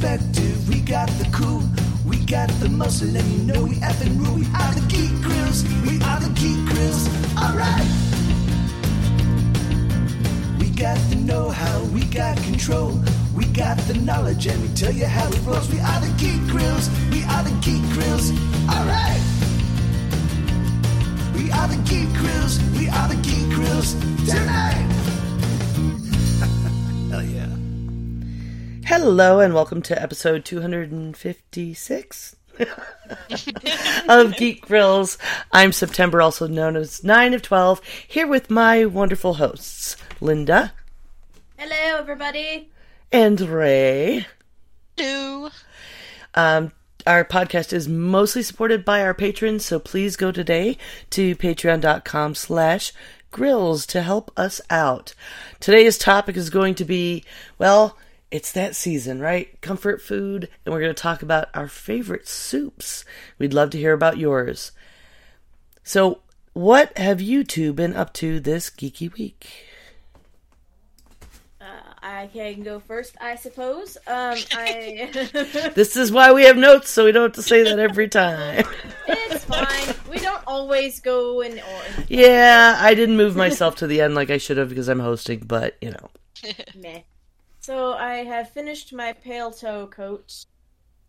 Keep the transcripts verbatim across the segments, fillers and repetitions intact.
perspective. We got the cool, we got the muscle, and you know we effing rule. We are the Geek Grills, we are the Geek Grills, alright. We got the know-how, we got control, we got the knowledge, and we tell you how it rolls. We are the Geek Grills, we are the Geek Grills, alright. We are the Geek Grills, we are the Geek Grills, tonight. Hello and welcome to episode two hundred fifty-six of Geek Grills. I'm September, also known as nine of twelve, here with my wonderful hosts, Linda. Hello, everybody. And Ray. Hello. Um, our podcast is mostly supported by our patrons, so please go today to patreon.com slash grills to help us out. Today's topic is going to be, well... it's that season, right? Comfort food, and we're going to talk about our favorite soups. We'd love to hear about yours. So, what have you two been up to this geeky week? Uh, I can go first, I suppose. Um, I... This is why we have notes, so we don't have to say that every time. It's fine. We don't always go in order. Yeah, I didn't move myself to the end like I should have because I'm hosting, but, you know. Meh. So I have finished my pale toe coat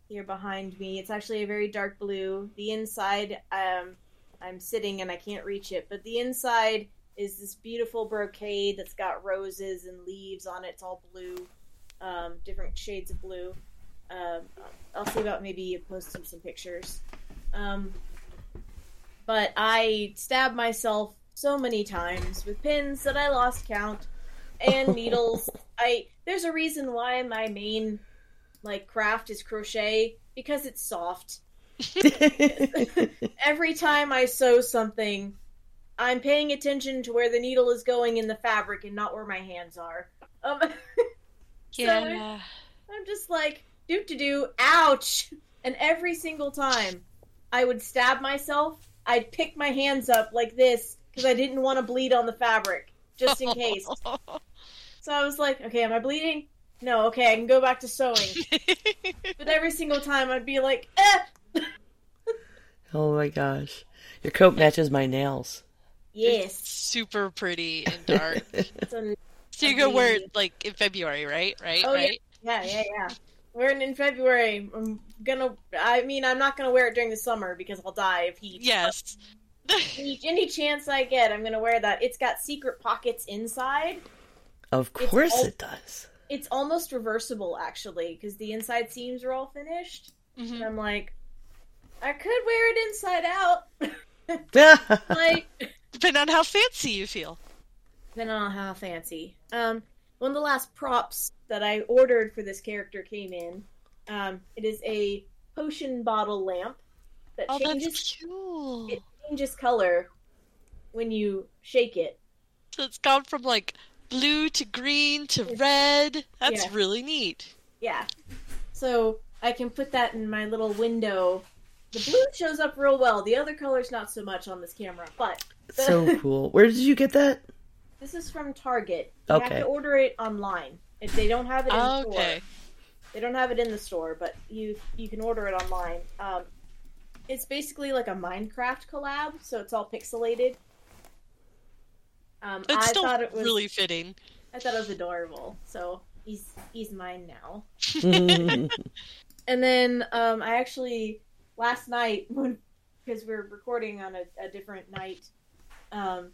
here behind me. It's actually a very dark blue. The inside, um, I'm sitting and I can't reach it, but the inside is this beautiful brocade that's got roses and leaves on it. It's all blue, um, different shades of blue. Um, I'll see about maybe posting some pictures. Um, but I stabbed myself so many times with pins that I lost count. And needles. I there's a reason why my main like craft is crochet, because it's soft. Every time I sew something, I'm paying attention to where the needle is going in the fabric and not where my hands are. Um, yeah. So I'm, I'm just like doo doo doo, ouch! And every single time, I would stab myself. I'd pick my hands up like this because I didn't want to bleed on the fabric, just in case. So I was like, okay, am I bleeding? No, okay, I can go back to sewing. But every single time I'd be like, eh! Oh my gosh. Your coat matches my nails. Yes. It's super pretty and dark. an- so you go wear it, like, in February, right? Right? Oh, right? Yeah, yeah, yeah. yeah. Wearing it in February. I'm gonna, I mean, I'm not gonna wear it during the summer because I'll die of heat. Yes. any, any chance I get, I'm gonna wear that. It's got secret pockets inside. Of course al- it does. It's almost reversible, actually, because the inside seams are all finished. Mm-hmm. And I'm like, I could wear it inside out. Like, depending on how fancy you feel. Depending on how fancy. Um, one of the last props that I ordered for this character came in. Um, it is a potion bottle lamp that oh, changes. That's cute. It changes color when you shake it. So it's gone from like. Blue to green to red. That's yeah. really neat. Yeah. So I can put that in my little window. The blue shows up real well. The other color's not so much on this camera, but... The... So cool. Where did you get that? This is from Target. You okay. have to order it online. If they don't have it in the okay. store. They don't have it in the store, but you you can order it online. Um, it's basically like a Minecraft collab, so it's all pixelated. Um, it's I still thought it was, really fitting. I thought it was adorable, so he's he's mine now. And then um, I actually last night, because we're recording on a, a different night, um,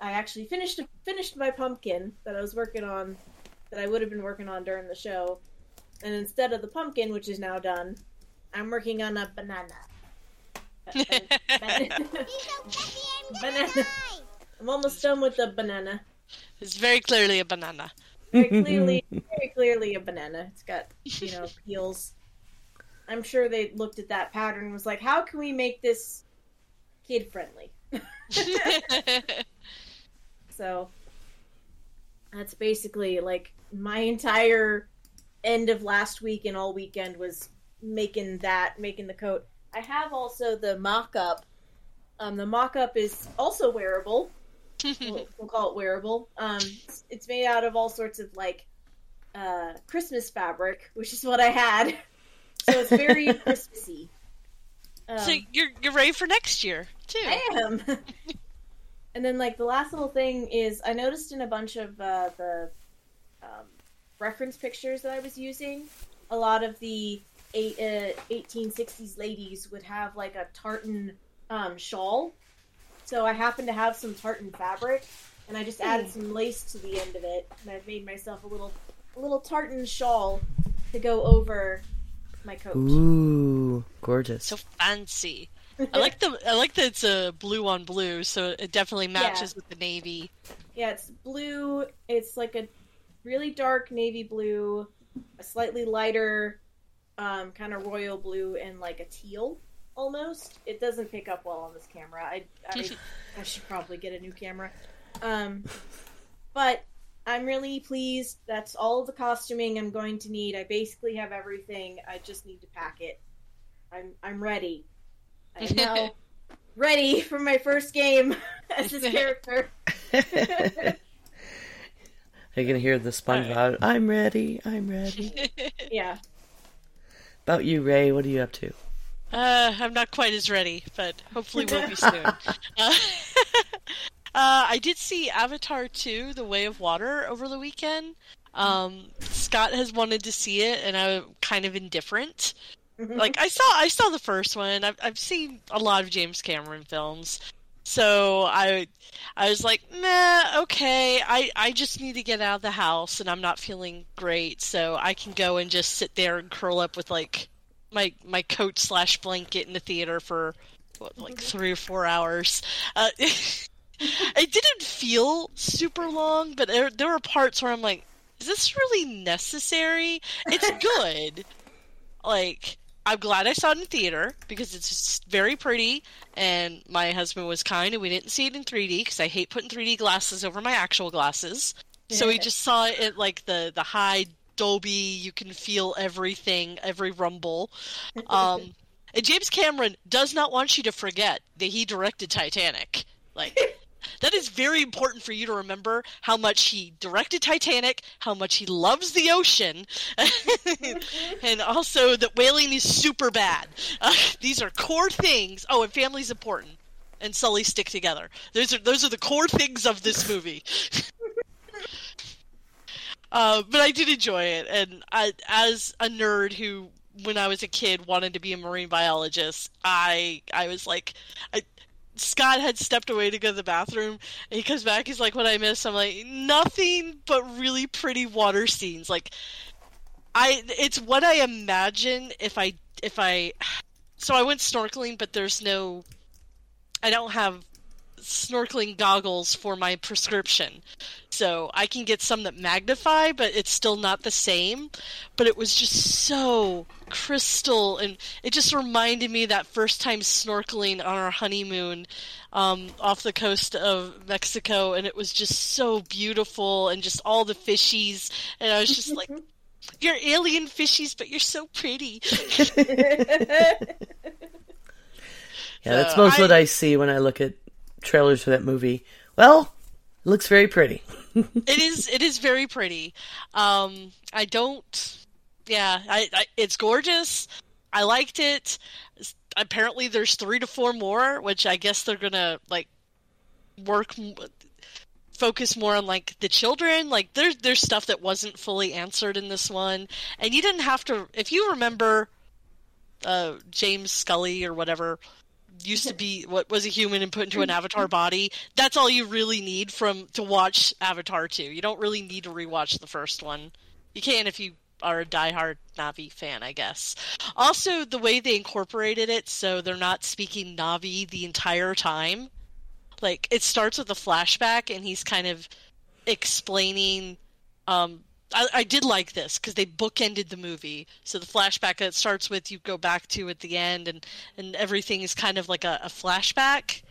I actually finished finished my pumpkin that I was working on, that I would have been working on during the show, and instead of the pumpkin, which is now done, I'm working on a banana. Ba- ban- banana. I'm almost done with the banana. It's very clearly a banana. Very clearly, very clearly a banana. It's got, you know, peels. I'm sure they looked at that pattern and was like, how can we make this kid-friendly? So, that's basically, like, my entire end of last week and all weekend was making that, making the coat. I have also the mock-up. Um, the mock-up is also wearable. We'll, we'll call it wearable. Um, it's made out of all sorts of like uh, Christmas fabric, which is what I had. So it's very Christmassy. Um, so you're you're ready for next year too. I am. And then, like, the last little thing is I noticed in a bunch of uh, the um, reference pictures that I was using, a lot of the eight, uh, eighteen sixties ladies would have, like, a tartan um, shawl. So I happen to have some tartan fabric, and I just added some lace to the end of it, and I've made myself a little a little tartan shawl to go over my coat. Ooh, gorgeous. So fancy. I like the I like that it's a blue on blue, so it definitely matches yeah. with the navy. Yeah, it's blue. It's like a really dark navy blue, a slightly lighter um, kind of royal blue, and like a teal almost. It doesn't pick up well on this camera. I I, I should probably get a new camera. Um, but I'm really pleased. That's all of the costuming I'm going to need. I basically have everything. I just need to pack it. I'm I'm ready. I am now ready for my first game as this character. You're going to hear the SpongeBob, I'm ready, I'm ready. Yeah. About you, Ray, what are you up to? Uh, I'm not quite as ready, but hopefully we'll be soon. uh, uh, I did see Avatar two, The Way of Water, over the weekend. Um, Scott has wanted to see it, and I'm kind of indifferent. Like, I saw I saw the first one. I've, I've seen a lot of James Cameron films. So I I was like, meh, okay. I, I just need to get out of the house, and I'm not feeling great. So I can go and just sit there and curl up with, like, my, my coat slash blanket in the theater for, what, like, three or four hours. Uh, it didn't feel super long, but there, there were parts where I'm like, is this really necessary? It's good. Like... I'm glad I saw it in theater, because it's just very pretty, and my husband was kind, and we didn't see it in three D, because I hate putting three D glasses over my actual glasses. So we just saw it at, like, the, the high Dolby, you can feel everything, every rumble. Um, and James Cameron does not want you to forget that he directed Titanic. Like, that is very important for you to remember how much he directed Titanic, how much he loves the ocean, and also that whaling is super bad. Uh, these are core things. Oh, and family's important. And Sully stick together. Those are those are the core things of this movie. uh, but I did enjoy it, and I, as a nerd who, when I was a kid, wanted to be a marine biologist, I I was like... I, Scott had stepped away to go to the bathroom, and he comes back, he's like, what I miss? I'm like, nothing but really pretty water scenes. Like, I, it's what I imagine if I, if I, so I went snorkeling, but there's no, I don't have snorkeling goggles for my prescription. So I can get some that magnify, but it's still not the same. But it was just so crystal, and it just reminded me that first time snorkeling on our honeymoon um, off the coast of Mexico, and it was just so beautiful, and just all the fishies, and I was just like, you're alien fishies, but you're so pretty. Yeah, that's so most I, what I see when I look at trailers for that movie. Well, it looks very pretty. It is. It is very pretty. Um, I don't. Yeah, I, I, it's gorgeous. I liked it. Apparently, there's three to four more, which I guess they're gonna like work, focus more on like the children. Like there's there's stuff that wasn't fully answered in this one, and you didn't have to. If you remember, uh, James Scully or whatever. Used to be what was a human and put into an avatar body. That's all you really need from to watch Avatar two. You don't really need to rewatch the first one. You can if you are a diehard Na'vi fan, I guess. Also, the way they incorporated it, so they're not speaking Na'vi the entire time. Like, it starts with a flashback, and he's kind of explaining... Um, I, I did like this because they bookended the movie. So the flashback that starts with you go back to at the end, and, and everything is kind of like a, a flashback.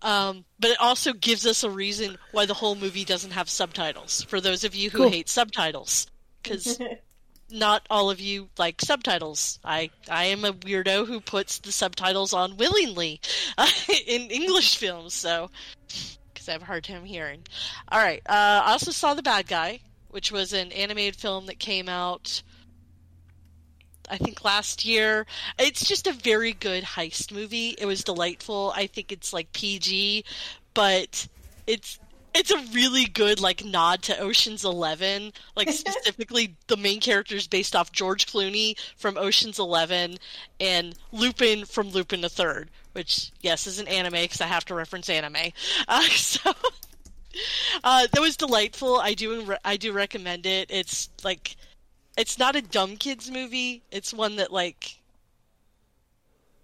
Um, but it also gives us a reason why the whole movie doesn't have subtitles. For those of you who cool. hate subtitles, because not all of you like subtitles. I, I am a weirdo who puts the subtitles on willingly uh, in English films. So because I have a hard time hearing. All right. Uh, I also saw The Bad Guy. which was an animated film that came out, I think, last year. It's just a very good heist movie. It was delightful. I think it's like P G, but it's it's a really good like nod to Ocean's Eleven. Like specifically, the main character is based off George Clooney from Ocean's Eleven and Lupin from Lupin the Third, which yes is an anime because I have to reference anime. Uh, so. Uh, that was delightful. I do I do recommend it. It's like, it's not a dumb kids movie. It's one that like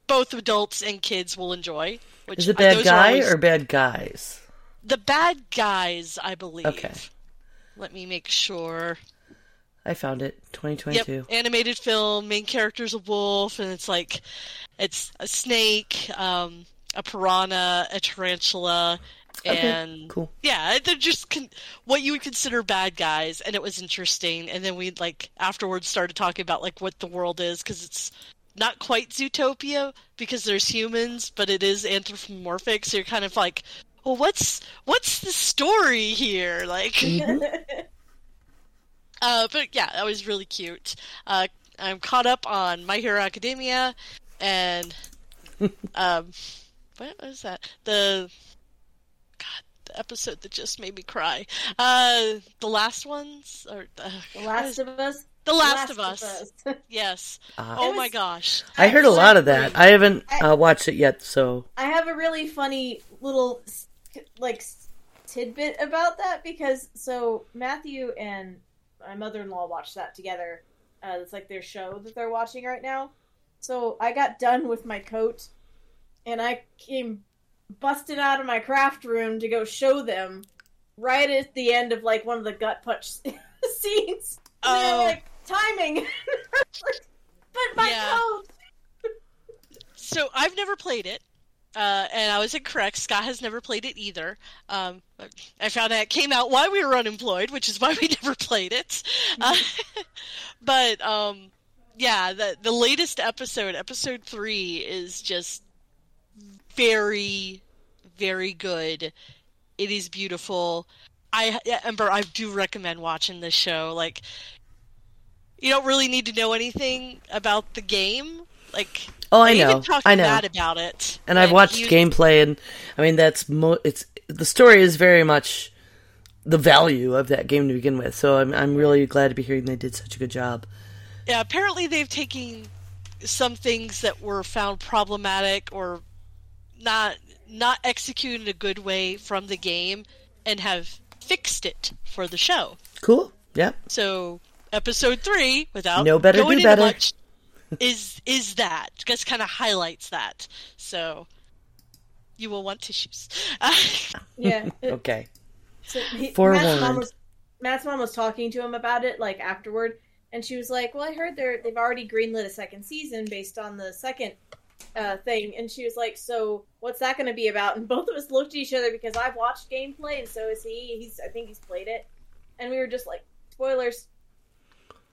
both adults and kids will enjoy. Which, is it Bad Guy always... or Bad Guys? The Bad Guys, I believe. Okay. Let me make sure. I found it. twenty twenty-two. Yep. Animated film. Main character's a wolf, and it's like it's a snake, um, a piranha, a tarantula. And okay, cool. Yeah, they're just con- what you would consider bad guys, and it was interesting. And then we like afterwards started talking about like what the world is, because it's not quite Zootopia because there's humans, but it is anthropomorphic. So you're kind of like, well, what's what's the story here? Like, mm-hmm. uh, but yeah, that was really cute. Uh, I'm caught up on My Hero Academia, and um, what was that? The episode that just made me cry. Uh, the last ones? Or uh, The Last of Us? The Last, the last of, us. of Us. Yes. Uh, oh was, my gosh. I heard a lot of that. I haven't I, uh, watched it yet, so. I have a really funny little, like, tidbit about that because, so, Matthew and my mother-in-law watched that together. Uh, it's like their show that they're watching right now. So, I got done with my coat and I came busted out of my craft room to go show them right at the end of, like, one of the gut punch scenes. Oh. Like, timing. But my yeah. coat! So, I've never played it, uh, and I was incorrect. Scott has never played it either. Um, I found out it came out while we were unemployed, which is why we never played it. Uh, but, um, yeah, the, the latest episode, episode three, is just very, very good. It is beautiful. I, Ember, I do recommend watching this show. Like, you don't really need to know anything about the game. Like, oh, I know, I know. Bad about it, and I've watched you... gameplay, and I mean that's mo- it's the story is very much the value of that game to begin with. So I'm I'm really glad to be hearing they did such a good job. Yeah, apparently they've taken some things that were found problematic or not not executed in a good way from the game and have fixed it for the show. Cool. Yeah. So episode three, without no better going do better, much, is is that just kind of highlights that. So you will want tissues. Yeah. Okay. So he, Matt's, mom was, Matt's mom was talking to him about it, like afterward, and she was like, "Well, I heard they're they've already greenlit a second season based on the second." Uh, thing, and she was like, "So what's that going to be about?" And both of us looked at each other because I've watched gameplay, and so is he. He's, I think he's played it, and we were just like, "Spoilers,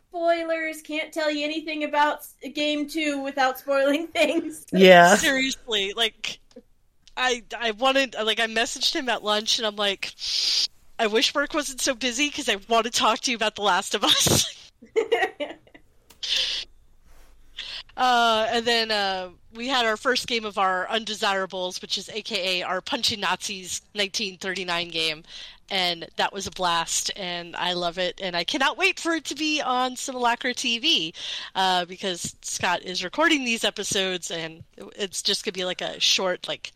spoilers! Can't tell you anything about game two without spoiling things." Yeah, seriously. Like, I, I wanted, like, I messaged him at lunch, and I'm like, "I wish work wasn't so busy because I want to talk to you about The Last of Us." Uh, and then uh, we had our first game of our Undesirables, which is a k a our Punching Nazis nineteen thirty-nine game, and that was a blast, and I love it, and I cannot wait for it to be on Simulacra T V, uh, because Scott is recording these episodes, and it's just going to be like a short, like,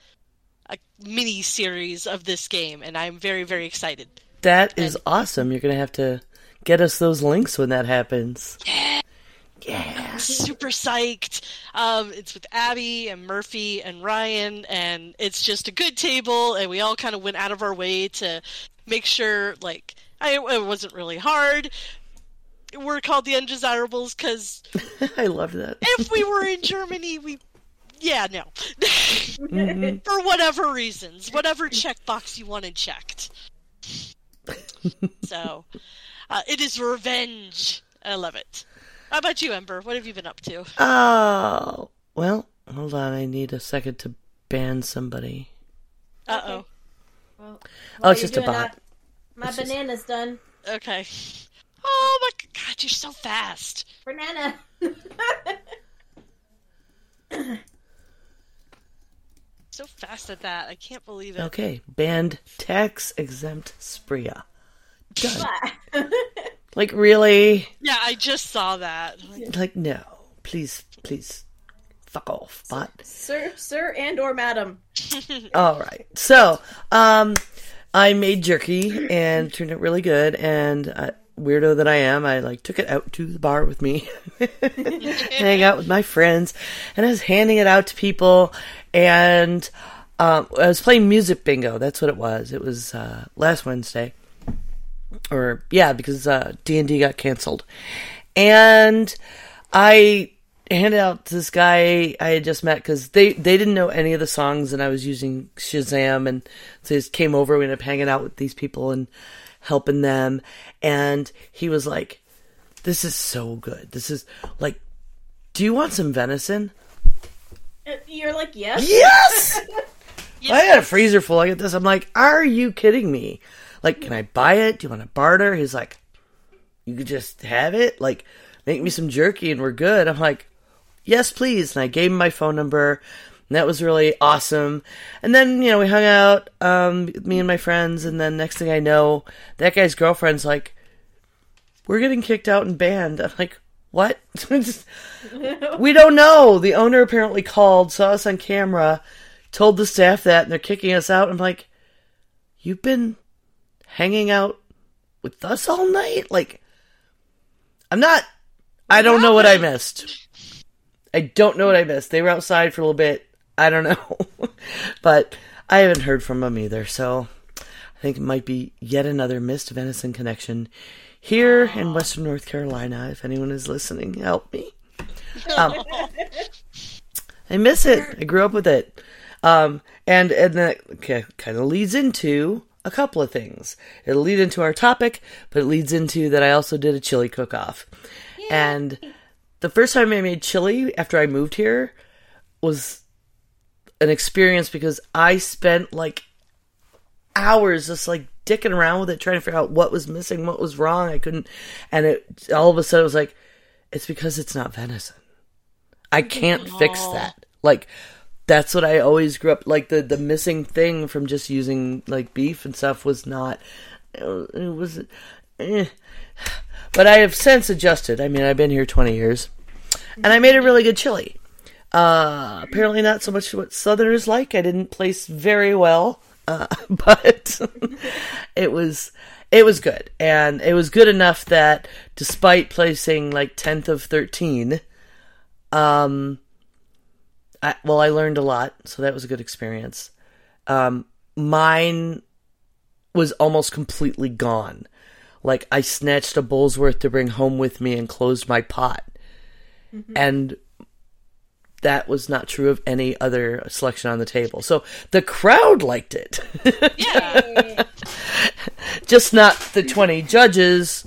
a mini-series of this game, and I'm very, very excited. That is and- awesome. You're going to have to get us those links when that happens. Yeah. Yeah, super psyched. Um, it's with Abby and Murphy and Ryan, and it's just a good table, and we all kind of went out of our way to make sure, like, I, it wasn't really hard. We're called the Undesirables because... I love that. If we were in Germany, we... Yeah, no. Mm-hmm. For whatever reasons, whatever checkbox you wanted checked. So, uh, it is revenge. I love it. How about you, Ember? What have you been up to? Oh, well, hold on. I need a second to ban somebody. Uh-oh. Well, oh, it's just a bot. That, my it's banana's just... done. Okay. God, you're so fast. Banana. So fast at that. I can't believe it. Okay. Banned tax-exempt Spria. Done. Like, really? Yeah, I just saw that. Like, like no. Please, please. Fuck off, bot. Sir, sir, and or madam. All right. So, um, I made jerky and turned it really good. And I, weirdo that I am, I like took it out to the bar with me, hang out with my friends, and I was handing it out to people. And um, I was playing music bingo. That's what it was. It was uh, last Wednesday, or yeah, because uh, D and D got canceled, and I handed out to this guy I had just met because they, they didn't know any of the songs, and I was using Shazam, and so he just came over. We ended up hanging out with these people and helping them, and he was like, "This is so good. This is like, do you want some venison?" You're like, "Yes, yes." Yes. I had a freezer full. I get this. I'm like, "Are you kidding me? Like, can I buy it? Do you want to barter?" He's like, "You could just have it. Like, make me some jerky, and we're good." I'm like, "Yes, please." And I gave him my phone number, and that was really awesome. And then, you know, we hung out, um, me and my friends, and then next thing I know, that guy's girlfriend's like, "We're getting kicked out and banned." I'm like, "What?" Just, we don't know. The owner apparently called, saw us on camera, told the staff that, and they're kicking us out. I'm like, "You've been hanging out with us all night?" Like, I'm not, I don't know what I missed. I don't know what I missed. They were outside for a little bit. I don't know. But I haven't heard from them either. So I think it might be yet another missed venison connection here Aww. in Western North Carolina. If anyone is listening, help me. Um, I miss it. I grew up with it. Um, and, and that okay, kind of leads into a couple of things. It'll lead into our topic, but it leads into that I also did a chili cook-off. Yay. And the first time I made chili after I moved here was an experience because I spent like hours just like dicking around with it, trying to figure out what was missing, what was wrong. I couldn't, and it all of a sudden it was like, it's because it's not venison. I can't Aww. fix that. Like, that's what I always grew up, like the, the missing thing from just using like beef and stuff was not, it was, eh. But I have since adjusted. I mean, I've been here twenty years. And I made a really good chili. Uh, apparently not so much what Southerners like. I didn't place very well. Uh, but it was it was good. And it was good enough that despite placing like tenth of thirteen, um, I, well, I learned a lot. So that was a good experience. Um, mine was almost completely gone. Like, I snatched a bowl's worth to bring home with me and closed my pot. Mm-hmm. And that was not true of any other selection on the table. So the crowd liked it. Yeah. Just not the twenty judges,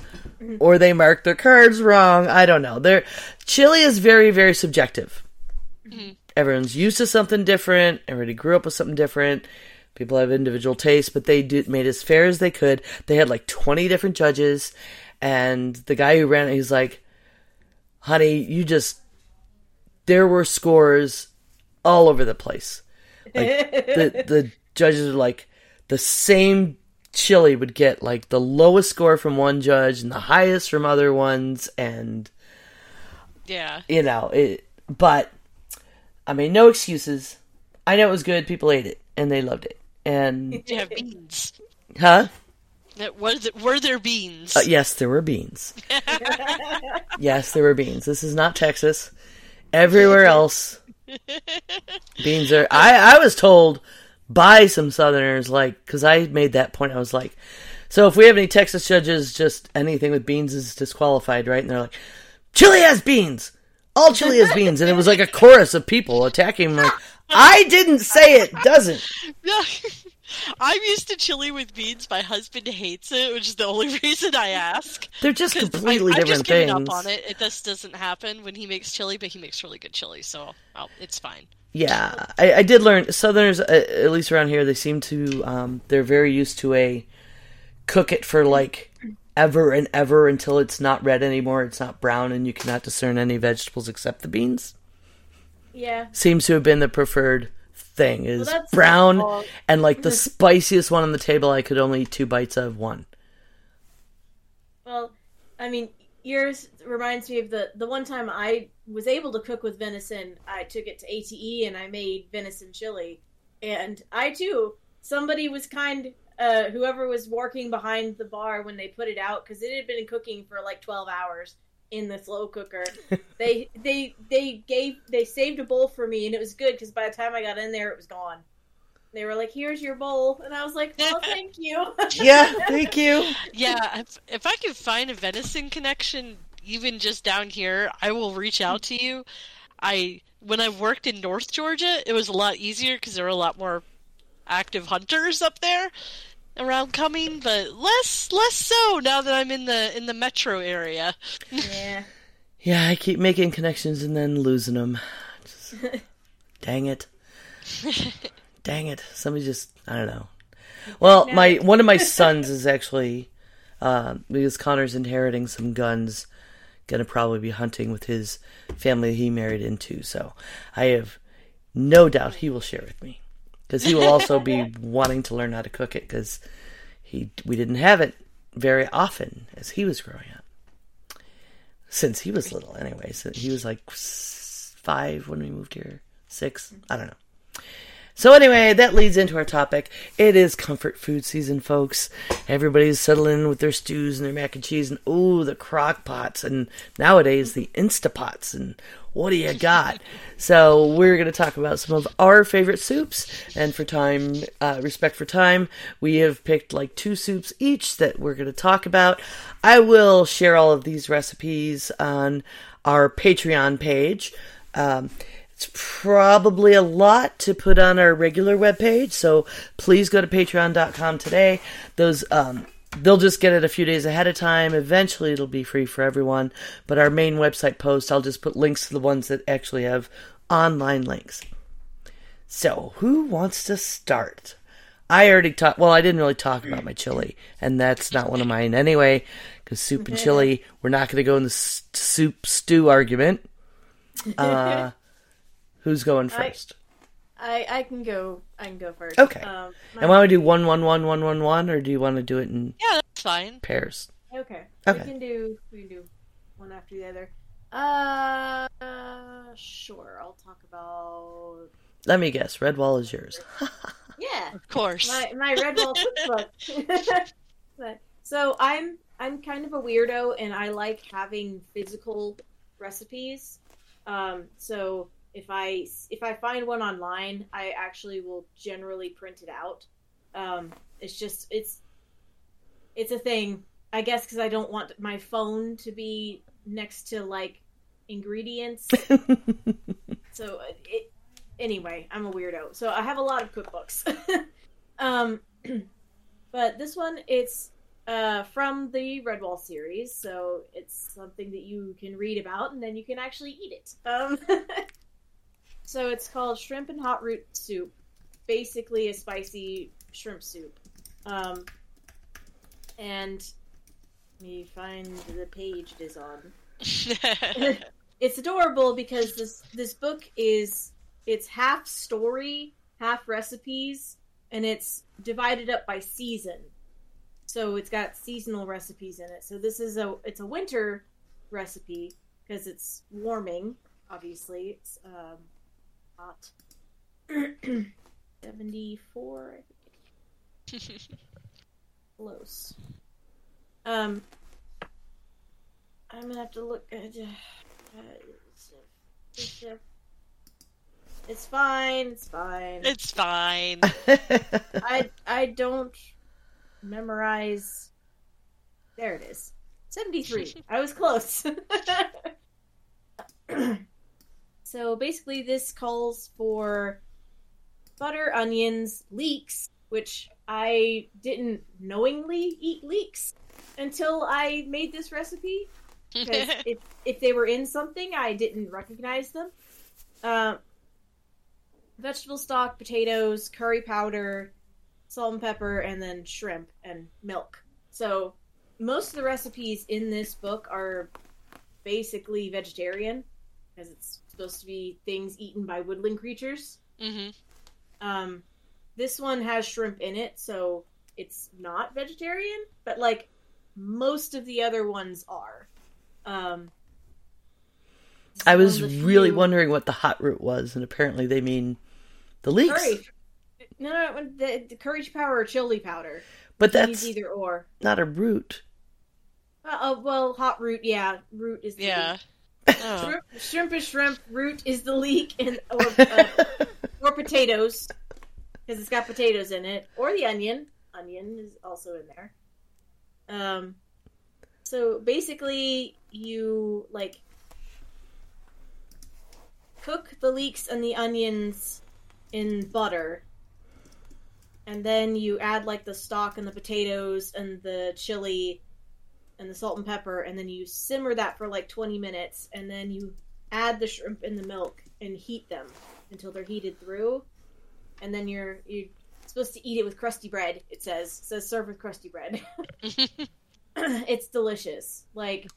or they marked their cards wrong. I don't know. They're, chili is very, very subjective. Mm-hmm. Everyone's used to something different. Everybody grew up with something different. People have individual tastes, but they did, made as fair as they could. They had like twenty different judges, and the guy who ran it, he's like, "Honey, you just, there were scores all over the place." Like, the, the judges are like, the same chili would get like the lowest score from one judge and the highest from other ones, and yeah, you know it. But I mean, no excuses. I know it was good. People ate it, and they loved it. And did you have beans? Huh? Was it, were there beans? Uh, yes, there were beans. Yes, there were beans. This is not Texas. Everywhere else, beans are. I, I was told by some Southerners, like, because I made that point. I was like, "So if we have any Texas judges, just anything with beans is disqualified, right?" And they're like, "Chili has beans. All chili has beans." And it was like a chorus of people attacking me. Like, I didn't say it doesn't. I'm used to chili with beans. My husband hates it, which is the only reason I ask. They're just completely I, different just things. I'm just giving up on it. It just doesn't happen when he makes chili, but he makes really good chili, so I'll, it's fine. Yeah, I, I did learn. Southerners, at least around here, they seem to, um, they're very used to a cook it for like ever and ever until it's not red anymore, it's not brown, and you cannot discern any vegetables except the beans. Yeah. Seems to have been the preferred thing, is well, brown, and like the spiciest one on the table, I could only eat two bites of one. Well, I mean, yours reminds me of the, the one time I was able to cook with venison. I took it to A T E and I made venison chili. And I, too, somebody was kind, uh, whoever was working behind the bar when they put it out, because it had been cooking for like twelve hours in the slow cooker. they they they gave they saved a bowl for me, and it was good because by the time I got in there, it was gone. They were like, "Here's your bowl," and I was like, "Well, thank you." Yeah, thank you. Yeah, if, if I can find a venison connection, even just down here, I will reach out to you. I when I worked in North Georgia, it was a lot easier because there were a lot more active hunters up there around Cumming, but less less so now that I'm in the in the metro area. Yeah, yeah, I keep making connections and then losing them. Just, dang it. Dang it! Somebody just—I don't know. Well, my one of my sons is actually uh, because Connor's inheriting some guns, gonna probably be hunting with his family he married into. So I have no doubt he will share with me because he will also be wanting to learn how to cook it because he we didn't have it very often as he was growing up. Since he was little, anyway, so he was like five when we moved here, six. I don't know. So anyway, that leads into our topic. It is comfort food season, folks. Everybody's settling in with their stews and their mac and cheese and, ooh, the crock pots. And nowadays, the Instapots. And what do you got? So we're going to talk about some of our favorite soups. And for time, uh, respect for time, we have picked like two soups each that we're going to talk about. I will share all of these recipes on our Patreon page. Um It's probably a lot to put on our regular webpage, so please go to patreon dot com today. Those um, they'll just get it a few days ahead of time. Eventually it'll be free for everyone, but our main website post, I'll just put links to the ones that actually have online links. So who wants to start? I already talked, well, I didn't really talk about my chili, and that's not one of mine anyway, because soup and chili, we're not going to go in the s- soup stew argument. Uh... Who's going first? I, I I can go. I can go first. Okay. Um, and want to do one one one one one one, or do you want to do it in? Yeah, that's fine. Pairs. Okay. Okay. We can do. We can do one after the other. Uh, uh sure. I'll talk about. Let me guess. Redwall is yours. Yeah, of course. My my Redwall cookbook. So I'm I'm kind of a weirdo, and I like having physical recipes. Um. So. If I if I find one online, I actually will generally print it out. Um, it's just it's it's a thing, I guess, because I don't want my phone to be next to like ingredients. so it, anyway, I'm a weirdo, so I have a lot of cookbooks. um, but this one, it's uh, from the Redwall series, so it's something that you can read about and then you can actually eat it. Um, So it's called Shrimp and Hot Root Soup. Basically a spicy shrimp soup. Um, and let me find the page it is on. It's adorable because this, this book is, it's half story, half recipes, and it's divided up by season. So it's got seasonal recipes in it. So this is a, it's a winter recipe because it's warming, obviously. It's, um, hot. seventy-four, I think. Close. Um, I'm gonna have to look at uh, it's, it's, uh, it's fine, it's fine. It's fine. I I don't memorize. There it is. seventy-three. I was close. So basically this calls for butter, onions, leeks, which I didn't knowingly eat leeks until I made this recipe. Because if, if they were in something, I didn't recognize them. Uh, vegetable stock, potatoes, curry powder, salt and pepper, and then shrimp and milk. So most of the recipes in this book are basically vegetarian, because it's supposed to be things eaten by woodland creatures. Mm-hmm. Um, this one has shrimp in it, so it's not vegetarian, but, like, most of the other ones are. Um, I was really few... wondering what the hot root was, and apparently they mean the leeks. Curry. No, no, the, the curry powder or chili powder. But that's either or. Not a root. Uh, uh, well, hot root, yeah. Root is the yeah. leek. Oh. Shrimp, shrimp is shrimp, root is the leek, and or, uh, or potatoes, because it's got potatoes in it. Or the onion. Onion is also in there. Um, so basically, you, like, cook the leeks and the onions in butter, and then you add, like, the stock and the potatoes and the chili and the salt and pepper, and then you simmer that for, like, twenty minutes, and then you add the shrimp and the milk and heat them until they're heated through, and then you're you're supposed to eat it with crusty bread, it says. It says serve with crusty bread. It's delicious. Like,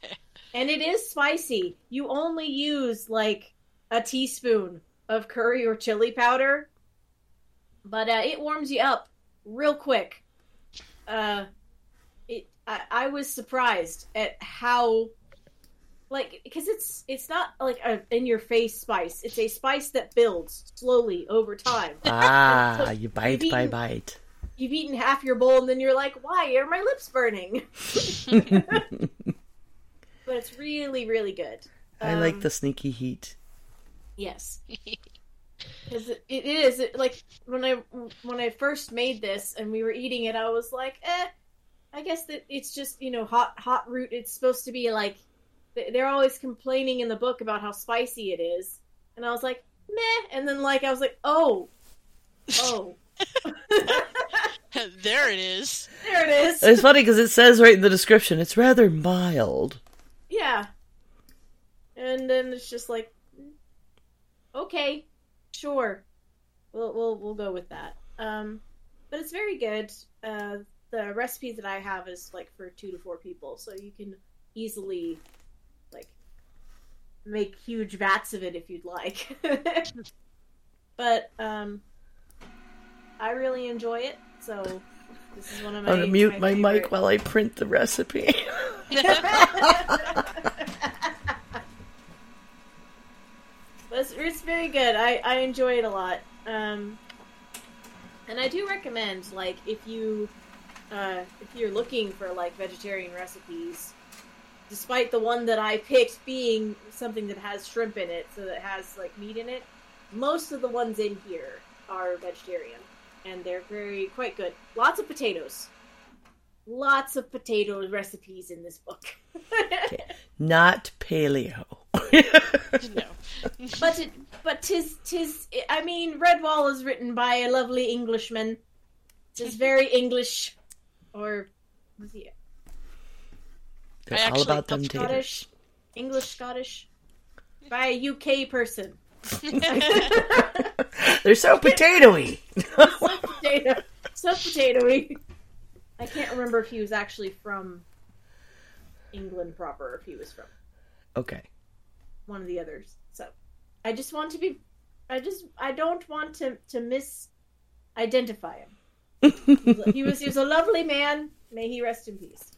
and it is spicy. You only use, like, a teaspoon of curry or chili powder, but uh, it warms you up real quick. Uh, it I, I was surprised at how, like, because it's it's not like a in-your-face spice. It's a spice that builds slowly over time. Ah, so you bite by eaten, bite. You've eaten half your bowl, and then you're like, why are my lips burning? But it's really, really good. I um, like the sneaky heat. Yes. Because it, it is, it, like, when I when I first made this and we were eating it, I was like, eh, I guess that it's just, you know, hot hot root. It's supposed to be, like, they're always complaining in the book about how spicy it is. And I was like, meh. And then, like, I was like, oh. Oh. There it is. There it is. It's funny because it says right in the description, it's rather mild. Yeah. And then it's just like, okay. Sure, we'll we'll we'll go with that. Um, but it's very good. Uh, the recipe that I have is like for two to four people, so you can easily like make huge vats of it if you'd like. But um, I really enjoy it, so this is one of my. I'm gonna mute my, my favorite. Mic while I print the recipe. It's, it's very good. I, I enjoy it a lot. Um, and I do recommend, like, if you, uh, if you're looking for, like, vegetarian recipes, despite the one that I picked being something that has shrimp in it, so that it has, like, meat in it, most of the ones in here are vegetarian. And they're very, quite good. Lots of potatoes. Lots of potato recipes in this book. Okay. Not paleo. No. But it, but tis tis. I mean, Redwall is written by a lovely Englishman. It's very English, or was he? They're all about them Scottish, English, Scottish, by a U K person. They're so potatoey. so potato, so potatoey. I can't remember if he was actually from England proper, or if he was from. Okay. One of the others. So I just want to be I just I don't want to to misidentify him. he, was, he was he was a lovely man. May he rest in peace.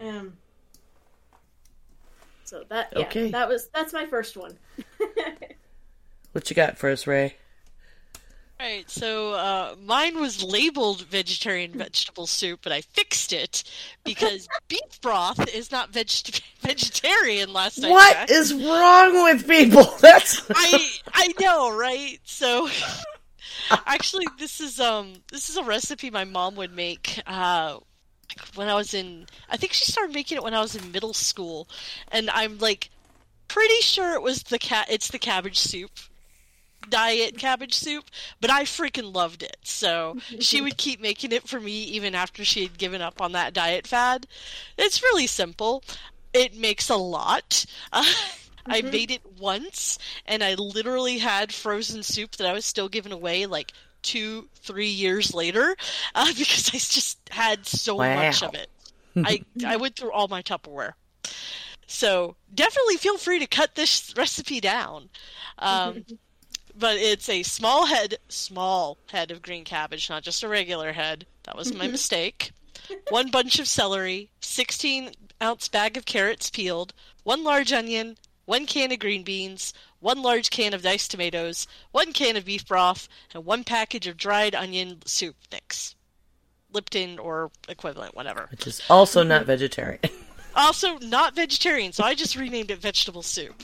Um So that yeah, okay. that was that's my first one. What you got for us, Ray? Alright, so uh, mine was labeled vegetarian vegetable soup, but I fixed it because beef broth is not veget- vegetarian last night. What back. is wrong with people? That's I I know, right? So actually this is um this is a recipe my mom would make uh, when I was in I think she started making it when I was in middle school, and I'm like pretty sure it was the ca- it's the cabbage soup. Diet cabbage soup, but I freaking loved it. So she would keep making it for me even after she had given up on that diet fad. It's really simple. It makes a lot. Uh, mm-hmm. I made it once, and I literally had frozen soup that I was still giving away like two, three years later uh, because I just had so wow. much of it. I I went through all my Tupperware. So definitely feel free to cut this recipe down. Um, but it's a small head, small head of green cabbage, not just a regular head. That was my mistake. One bunch of celery, sixteen ounce bag of carrots peeled, one large onion, one can of green beans, one large can of diced tomatoes, one can of beef broth, and one package of dried onion soup mix. Lipton or equivalent, whatever. Which is also not vegetarian. Also not vegetarian, so I just renamed it vegetable soup.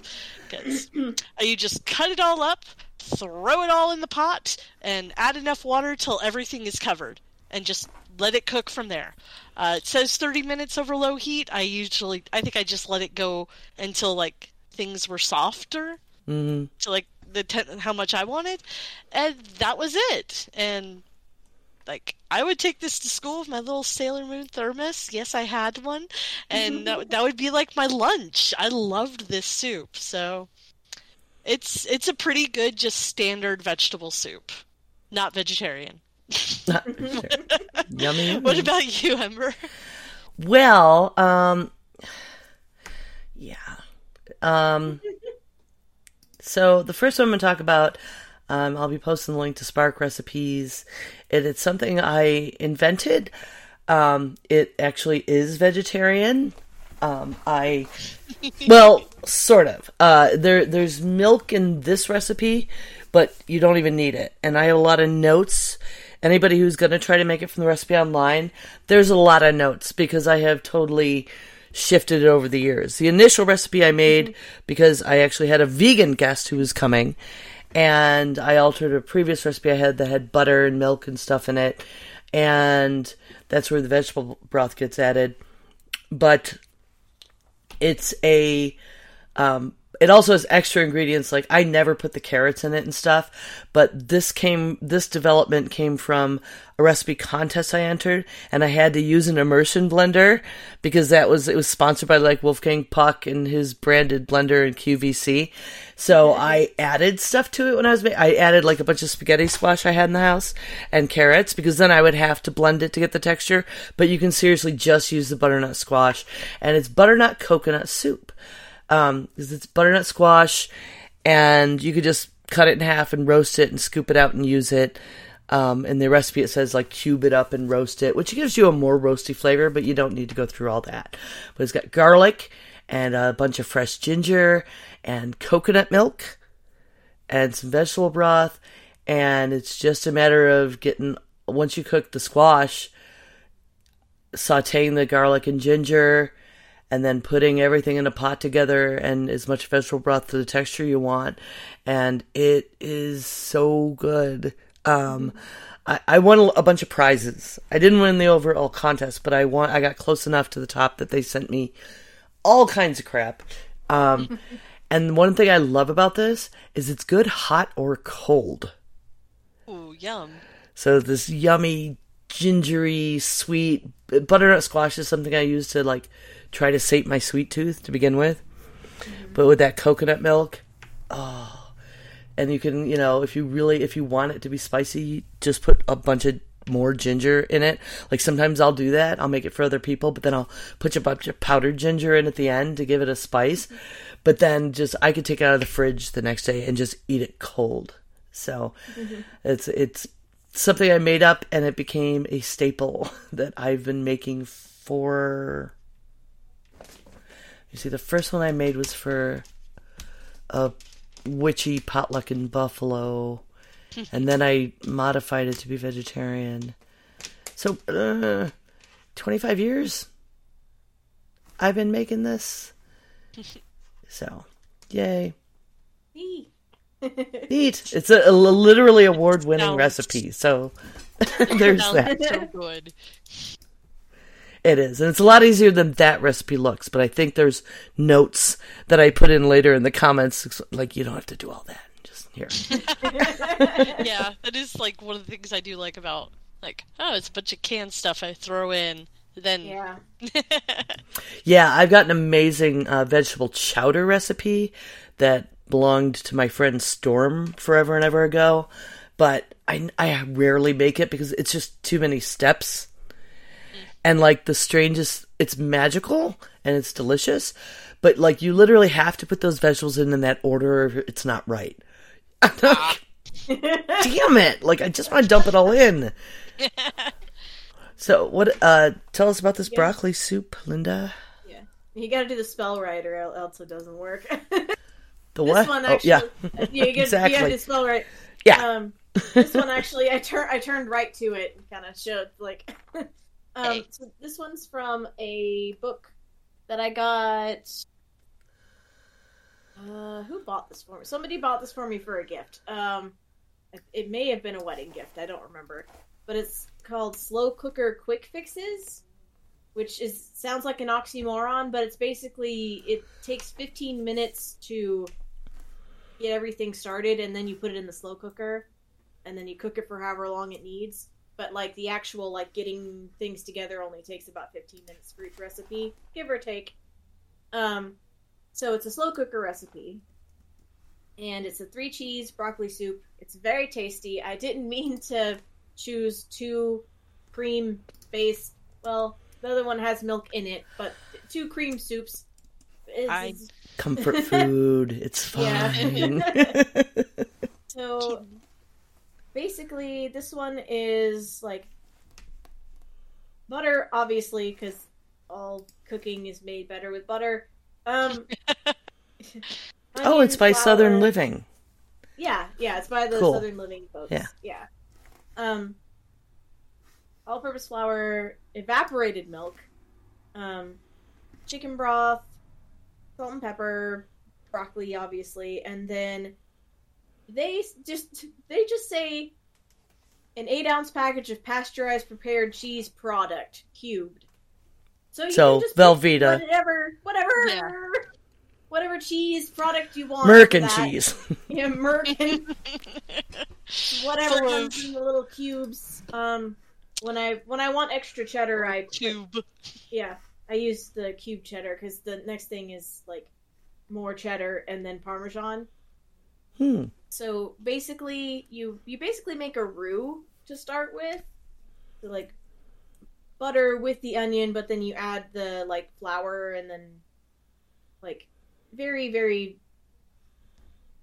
Because you just cut it all up, throw it all in the pot, and add enough water till everything is covered, and just let it cook from there. Uh, it says thirty minutes over low heat. I usually, I think I just let it go until like things were softer, mm-hmm. to like the ten, how much I wanted, and that was it. And like, I would take this to school with my little Sailor Moon thermos. Yes, I had one. And that, that would be like my lunch. I loved this soup. So it's it's a pretty good, just standard vegetable soup. Not vegetarian. Not vegetarian. Yummy, yummy. What about you, Ember? Well, um, yeah. Um, so the first one I'm going to talk about, Um, I'll be posting the link to Spark Recipes. It, it's something I invented. Um, it actually is vegetarian. Um, I, well, sort of. Uh, there, there's milk in this recipe, but you don't even need it. And I have a lot of notes. Anybody who's going to try to make it from the recipe online, there's a lot of notes because I have totally shifted it over the years. The initial recipe I made mm-hmm. because I actually had a vegan guest who was coming. And I altered a previous recipe I had that had butter and milk and stuff in it. And that's where the vegetable broth gets added. But it's a... Um, it also has extra ingredients. Like, I never put the carrots in it and stuff. But this came... This development came from a recipe contest I entered. And I had to use an immersion blender. Because that was... It was sponsored by, like, Wolfgang Puck and his branded blender and Q V C. So I added stuff to it when I was making. I added like a bunch of spaghetti squash I had in the house and carrots because then I would have to blend it to get the texture. But you can seriously just use the butternut squash, and it's butternut coconut soup um, because it's butternut squash, and you could just cut it in half and roast it and scoop it out and use it. Um, in the recipe, it says like cube it up and roast it, which gives you a more roasty flavor, but you don't need to go through all that. But it's got garlic and a bunch of fresh ginger and coconut milk and some vegetable broth. And it's just a matter of getting, once you cook the squash, sauteing the garlic and ginger and then putting everything in a pot together and as much vegetable broth to the texture you want. And it is so good. Um, I, I won a bunch of prizes. I didn't win the overall contest, but I won, I got close enough to the top that they sent me all kinds of crap. Um, and one thing I love about this is it's good hot or cold. Ooh, yum. So this yummy, gingery, sweet butternut squash is something I use to like try to sate my sweet tooth to begin with. Mm-hmm. But with that coconut milk, oh, and you can, you know, if you really, if you want it to be spicy, you just put a bunch of more ginger in it. Like sometimes I'll do that. I'll make it for other people, but then I'll put a bunch of powdered ginger in at the end to give it a spice. But then just I could take it out of the fridge the next day and just eat it cold. So mm-hmm. it's it's something I made up, and it became a staple that I've been making for. You see, the first one I made was for a witchy potluck in Buffalo. And then I modified it to be vegetarian. So, uh, twenty-five years I've been making this. So, yay. Neat. Neat. It's a, a literally award-winning no. recipe. So, there's no, that. So good. It is. And it's a lot easier than that recipe looks. But I think there's notes that I put in later in the comments. Like, you don't have to do all that. Here. Yeah, that is like one of the things I do like about like, oh, it's a bunch of canned stuff I throw in. Then yeah, yeah, I've got an amazing uh, vegetable chowder recipe that belonged to my friend Storm forever and ever ago, but I I rarely make it because it's just too many steps. and like the strangest, it's magical and it's delicious, but like you literally have to put those vegetables in in that order or it's not right. I'm not, damn it. Like I just want to dump it all in. So what, uh, tell us about this yeah. broccoli soup, Linda. Yeah. You got to do the spell right or else it doesn't work. The what? This one actually, oh, yeah. You get, exactly. You have to spell right. Yeah. Um, this one actually, I turned I turned right to it and kind of showed like. um, hey. So this one's from a book that I got. Uh, who bought this for me? Somebody bought this for me for a gift. Um, it, it may have been a wedding gift. I don't remember, but it's called Slow Cooker Quick Fixes, which is sounds like an oxymoron, but it's basically it takes fifteen minutes to get everything started, and then you put it in the slow cooker. And then you cook it for however long it needs. But like the actual like getting things together only takes about fifteen minutes for each recipe, give or take. Um, so it's a slow cooker recipe, and it's a three cheese broccoli soup. It's very tasty. I didn't mean to choose two cream based. Well, the other one has milk in it, but two cream soups. Is, I... is... Comfort food. It's fine. Yeah. So. Basically, this one is, like, butter, obviously, because all cooking is made better with butter. Um, oh, it's by flour. Southern Living. Yeah, yeah, it's by the cool. Southern Living folks. Yeah. yeah. Um, all-purpose flour, evaporated milk, um, chicken broth, salt and pepper, broccoli, obviously, and then... They just they just say an eight ounce package of pasteurized prepared cheese product cubed. So you so, can just Velveeta. whatever whatever yeah. whatever cheese product you want. Merkin cheese. Yeah, Merkin. Whatever ones in the little cubes. Um, when I when I want extra cheddar, I cube. Put, yeah, I use the cube cheddar because the next thing is like more cheddar and then Parmesan. Hmm. So basically, you you basically make a roux to start with, so like butter with the onion, but then you add the like flour and then like very very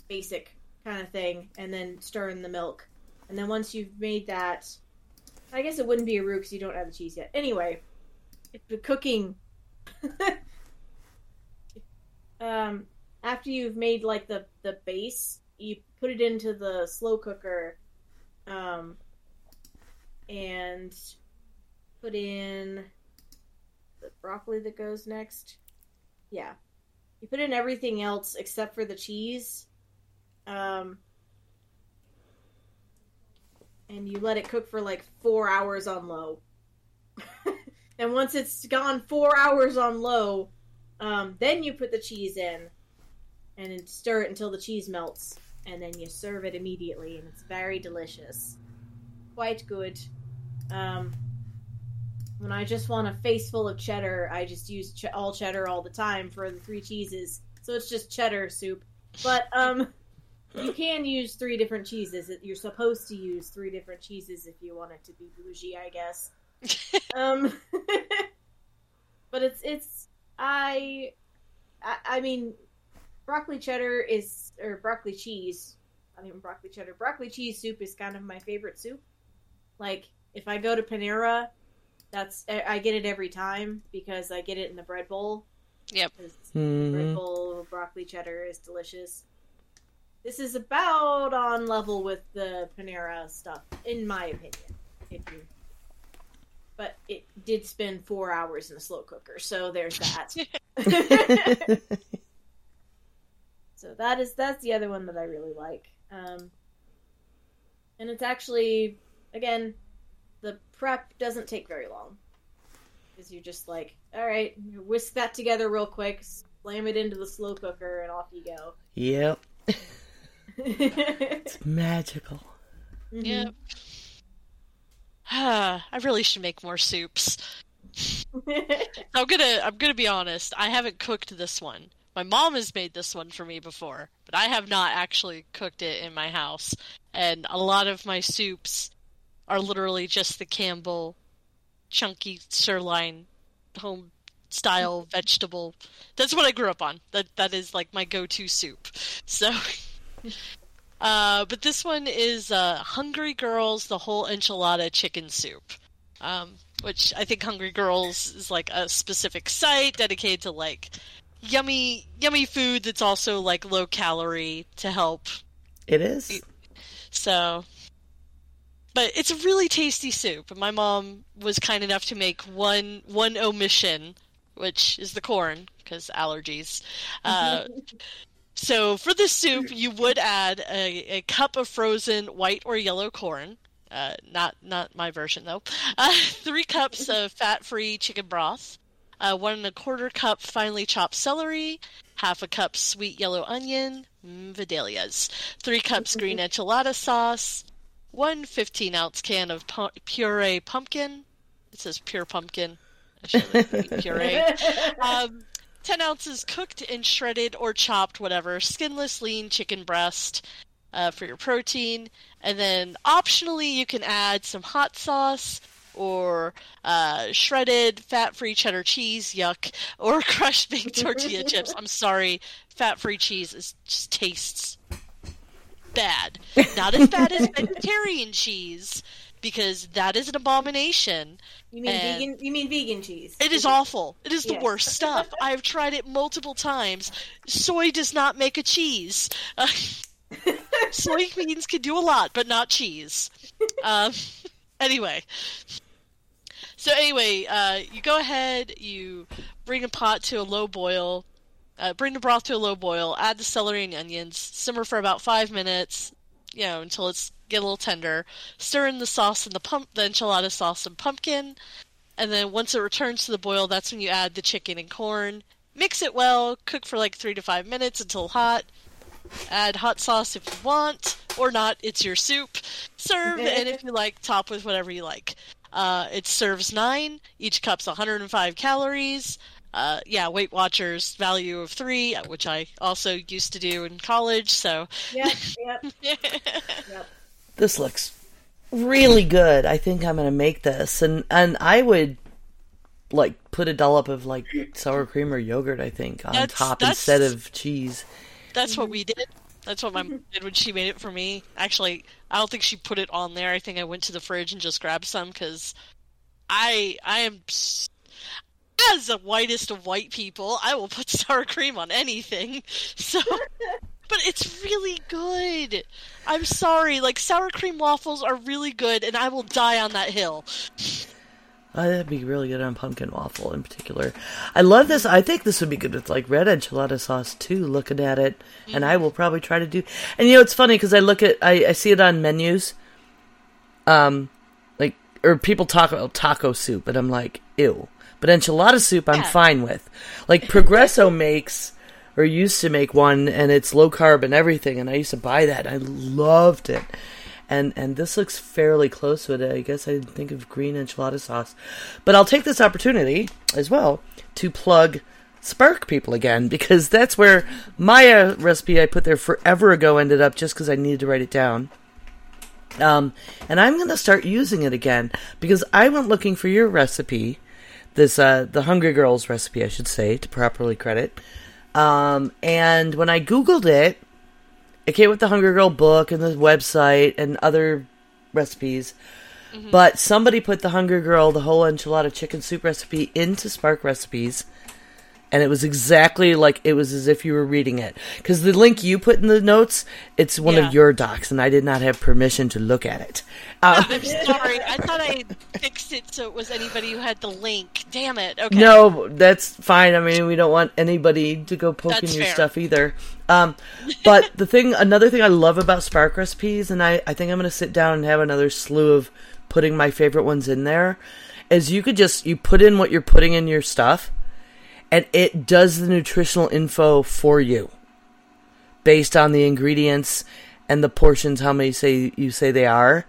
basic kind of thing, and then stir in the milk. And then once you've made that, I guess it wouldn't be a roux because you don't add the cheese yet. Anyway, the cooking. um, after you've made like the the base. You put it into the slow cooker, um, and put in the broccoli that goes next. Yeah. You put in everything else except for the cheese, um, and you let it cook for like four hours on low. And once it's gone four hours on low, um, then you put the cheese in. And then stir it until the cheese melts, and then you serve it immediately, and it's very delicious. Quite good. Um, when I just want a face full of cheddar, I just use ch- all cheddar all the time for the three cheeses. So it's just cheddar soup. But um, you can use three different cheeses. You're supposed to use three different cheeses if you want it to be bougie, I guess. um, but it's... it's I, I, I mean... Broccoli cheddar is, or broccoli cheese, I mean broccoli cheddar, broccoli cheese soup is kind of my favorite soup. Like, if I go to Panera, that's, I get it every time because I get it in the bread bowl. Yep. Mm-hmm. Bread bowl, broccoli cheddar is delicious. This is about on level with the Panera stuff, in my opinion. If you... But it did spend four hours in the slow cooker, so there's that. So that is that's the other one that I really like, um, and it's actually again the prep doesn't take very long because you're just like, all right, whisk that together real quick, slam it into the slow cooker, and off you go. Yep, it's magical. Mm-hmm. Yep. Ah, I really should make more soups. I'm gonna I'm gonna be honest. I haven't cooked this one. My mom has made this one for me before, but I have not actually cooked it in my house. And a lot of my soups are literally just the Campbell chunky sirloin, home style vegetable. That's what I grew up on. That that is like my go-to soup. So, uh, but this one is uh, Hungry Girls, the Whole Enchilada Chicken Soup, um, which I think Hungry Girls is like a specific site dedicated to like yummy, yummy food that's also like low calorie to help. It is. Eat. So. But it's a really tasty soup. My mom was kind enough to make one one omission, which is the corn, because allergies. Uh, so for this soup, you would add a, a cup of frozen white or yellow corn. Uh, not not my version, though. Uh, three cups of fat-free chicken broth. Uh, one and a quarter cup finely chopped celery. Half a cup sweet yellow onion. Mm, vidalias. Three cups green enchilada sauce. One fifteen-ounce can of pu- puree pumpkin. It says pure pumpkin. I should like puree. Um, ten ounces cooked and shredded or chopped, whatever, skinless lean chicken breast uh, for your protein. And then optionally you can add some hot sauce or uh, shredded fat-free cheddar cheese, yuck, or crushed baked tortilla chips. I'm sorry, fat-free cheese is, just tastes bad. Not as bad as vegetarian cheese, because that is an abomination. You mean and vegan you mean vegan cheese? It is awful. It is yes. The worst stuff. I have tried it multiple times. Soy does not make a cheese. Uh, soybeans can do a lot, but not cheese. Um, anyway. So anyway, uh, you go ahead, you bring a pot to a low boil. Uh, bring the broth to a low boil, add the celery and onions, simmer for about five minutes, you know, until it's get a little tender. Stir in the sauce and the pump, the enchilada sauce and pumpkin, and then once it returns to the boil, that's when you add the chicken and corn. Mix it well, cook for like three to five minutes until hot. Add hot sauce if you want, or not, it's your soup. Serve, and if you like, top with whatever you like. Uh, it serves nine, each cup's one hundred five calories. Uh, yeah, Weight Watchers, value of three, which I also used to do in college, so... Yep, yep. Yep. This looks really good. I think I'm going to make this. And and I would, like, put a dollop of, like, sour cream or yogurt, I think, on that's, top that's, instead of cheese. That's what we did. That's what my mom did when she made it for me. Actually, I don't think she put it on there. I think I went to the fridge and just grabbed some, because I, I am... So as the whitest of white people, I will put sour cream on anything. So, but it's really good. I'm sorry, like sour cream waffles are really good, and I will die on that hill. Oh, that'd be really good on pumpkin waffle in particular. I love this. I think this would be good with like red enchilada sauce too. Looking at it, mm-hmm. And I will probably try to do. And you know, it's funny because I look at I, I see it on menus. Um, like or people talk about taco soup, and I'm like, ew. But enchilada soup, I'm yeah. fine with. Like, Progresso makes, or used to make one, and it's low carb and everything, and I used to buy that. I loved it. And and this looks fairly close to it. I guess I didn't think of green enchilada sauce. But I'll take this opportunity, as well, to plug Spark People again, because that's where my uh, recipe I put there forever ago ended up, just because I needed to write it down. Um, and I'm going to start using it again, because I went looking for your recipe... This, uh, the Hungry Girls recipe, I should say, to properly credit. Um, and when I Googled it, it came with the Hungry Girl book and the website and other recipes. Mm-hmm. But somebody put the Hungry Girl, the whole enchilada chicken soup recipe into Spark Recipes. And it was exactly like, it was as if you were reading it. Because the link you put in the notes, it's one yeah. of your docs, and I did not have permission to look at it. Um, I'm sorry. I thought I fixed it so it was anybody who had the link. Damn it. Okay. No, that's fine. I mean, we don't want anybody to go poking that's your fair. Stuff either. Um, but the thing, another thing I love about Spark Recipes, and I, I think I'm going to sit down and have another slew of putting my favorite ones in there, is you could just, you put in what you're putting in your stuff, and it does the nutritional info for you based on the ingredients and the portions, how many say you say they are.